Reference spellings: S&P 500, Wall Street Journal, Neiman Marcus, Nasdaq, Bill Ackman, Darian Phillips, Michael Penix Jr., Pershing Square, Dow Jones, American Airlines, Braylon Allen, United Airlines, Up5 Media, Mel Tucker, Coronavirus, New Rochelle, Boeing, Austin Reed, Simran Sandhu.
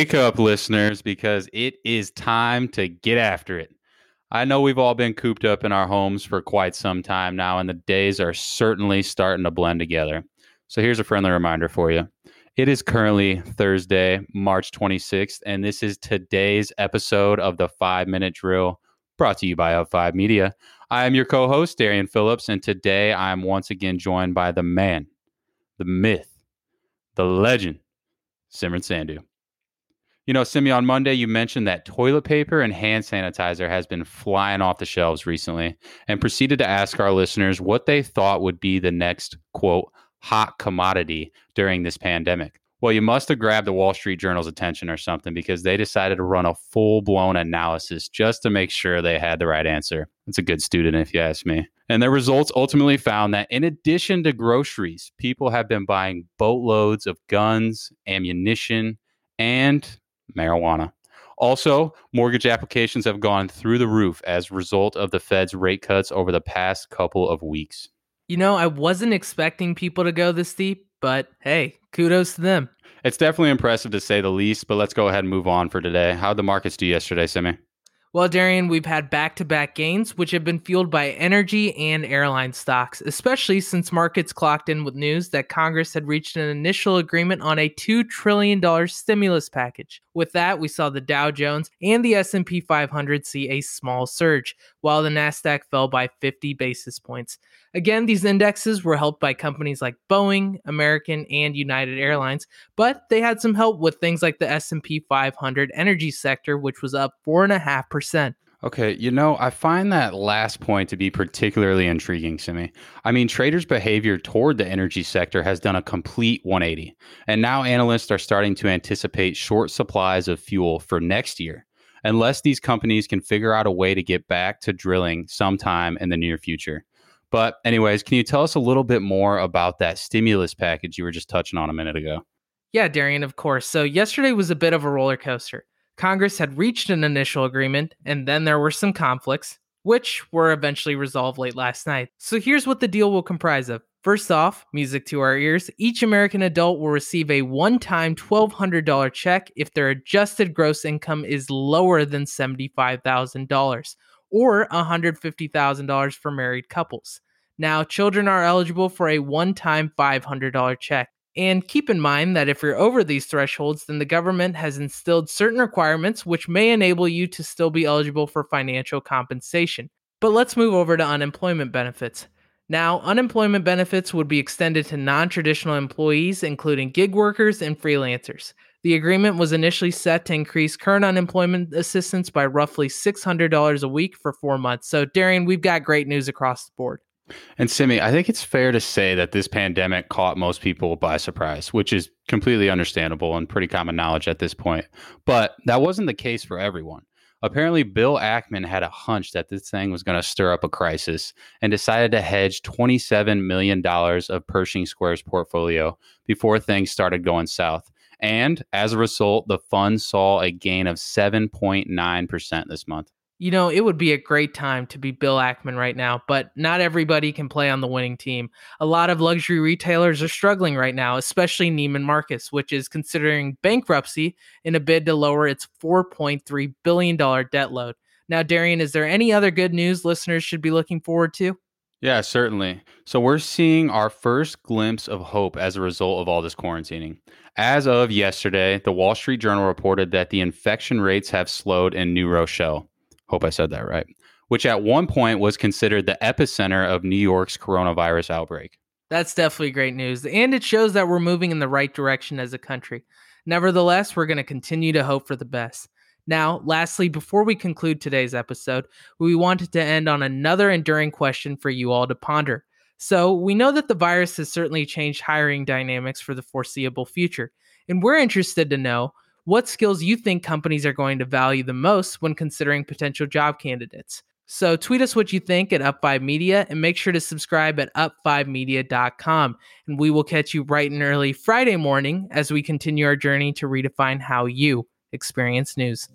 Wake up, listeners, because it is time to get after it. I know we've all been cooped up in our homes for quite some time now, and the days are certainly starting to blend together. So here's a friendly reminder for you. It is currently Thursday, March 26th, and this is today's episode of the 5-Minute Drill, brought to you by Up5 Media. I am your co-host, Darian Phillips, and today I am once again joined by the man, the myth, the legend, Simran Sandhu. You know, Simi, on Monday, you mentioned that toilet paper and hand sanitizer has been flying off the shelves recently and proceeded to ask our listeners what they thought would be the next, quote, hot commodity during this pandemic. Well, you must have grabbed the Wall Street Journal's attention or something, because they decided to run a full-blown analysis just to make sure they had the right answer. That's a good student, if you ask me. And their results ultimately found that in addition to groceries, people have been buying boatloads of guns, ammunition, and marijuana. Also, mortgage applications have gone through the roof as a result of the Fed's rate cuts over the past couple of weeks. You know, I wasn't expecting people to go this deep, but hey, kudos to them. It's definitely impressive to say the least, but let's go ahead and move on for today. How'd the markets do yesterday, Simi? Well, Darian, we've had back-to-back gains, which have been fueled by energy and airline stocks, especially since markets clocked in with news that Congress had reached an initial agreement on a $2 trillion stimulus package. With that, we saw the Dow Jones and the S&P 500 see a small surge, while the Nasdaq fell by 50 basis points. Again, these indexes were helped by companies like Boeing, American, and United Airlines, but they had some help with things like the S&P 500 energy sector, which was up 4.5%. Okay, you know, I find that last point to be particularly intriguing, Simi. I mean, traders' behavior toward the energy sector has done a complete 180, and now analysts are starting to anticipate short supplies of fuel for next year, unless these companies can figure out a way to get back to drilling sometime in the near future. But anyways, can you tell us a little bit more about that stimulus package you were just touching on a minute ago? Yeah, Darian, of course. So yesterday was a bit of a roller coaster. Congress had reached an initial agreement, and then there were some conflicts, which were eventually resolved late last night. So here's what the deal will comprise of. First off, music to our ears, each American adult will receive a one-time $1,200 check if their adjusted gross income is lower than $75,000, or $150,000 for married couples. Now, children are eligible for a one-time $500 check. And keep in mind that if you're over these thresholds, then the government has instilled certain requirements which may enable you to still be eligible for financial compensation. But let's move over to unemployment benefits. Now, unemployment benefits would be extended to non-traditional employees, including gig workers and freelancers. The agreement was initially set to increase current unemployment assistance by roughly $600 a week for 4 months. So, Darian, we've got great news across the board. And Simi, I think it's fair to say that this pandemic caught most people by surprise, which is completely understandable and pretty common knowledge at this point. But that wasn't the case for everyone. Apparently, Bill Ackman had a hunch that this thing was going to stir up a crisis and decided to hedge $27 million of Pershing Square's portfolio before things started going south. And as a result, the fund saw a gain of 7.9% this month. You know, it would be a great time to be Bill Ackman right now, but not everybody can play on the winning team. A lot of luxury retailers are struggling right now, especially Neiman Marcus, which is considering bankruptcy in a bid to lower its $4.3 billion debt load. Now, Darian, is there any other good news listeners should be looking forward to? Yeah, certainly. So we're seeing our first glimpse of hope as a result of all this quarantining. As of yesterday, the Wall Street Journal reported that the infection rates have slowed in New Rochelle. Hope I said that right, which at one point was considered the epicenter of New York's coronavirus outbreak. That's definitely great news, and it shows that we're moving in the right direction as a country. Nevertheless, we're going to continue to hope for the best. Now, lastly, before we conclude today's episode, we wanted to end on another enduring question for you all to ponder. So, we know that the virus has certainly changed hiring dynamics for the foreseeable future, and we're interested to know what skills you think companies are going to value the most when considering potential job candidates. So tweet us what you think at Up5 Media, and make sure to subscribe at up5media.com. And we will catch you bright and early Friday morning as we continue our journey to redefine how you experience news.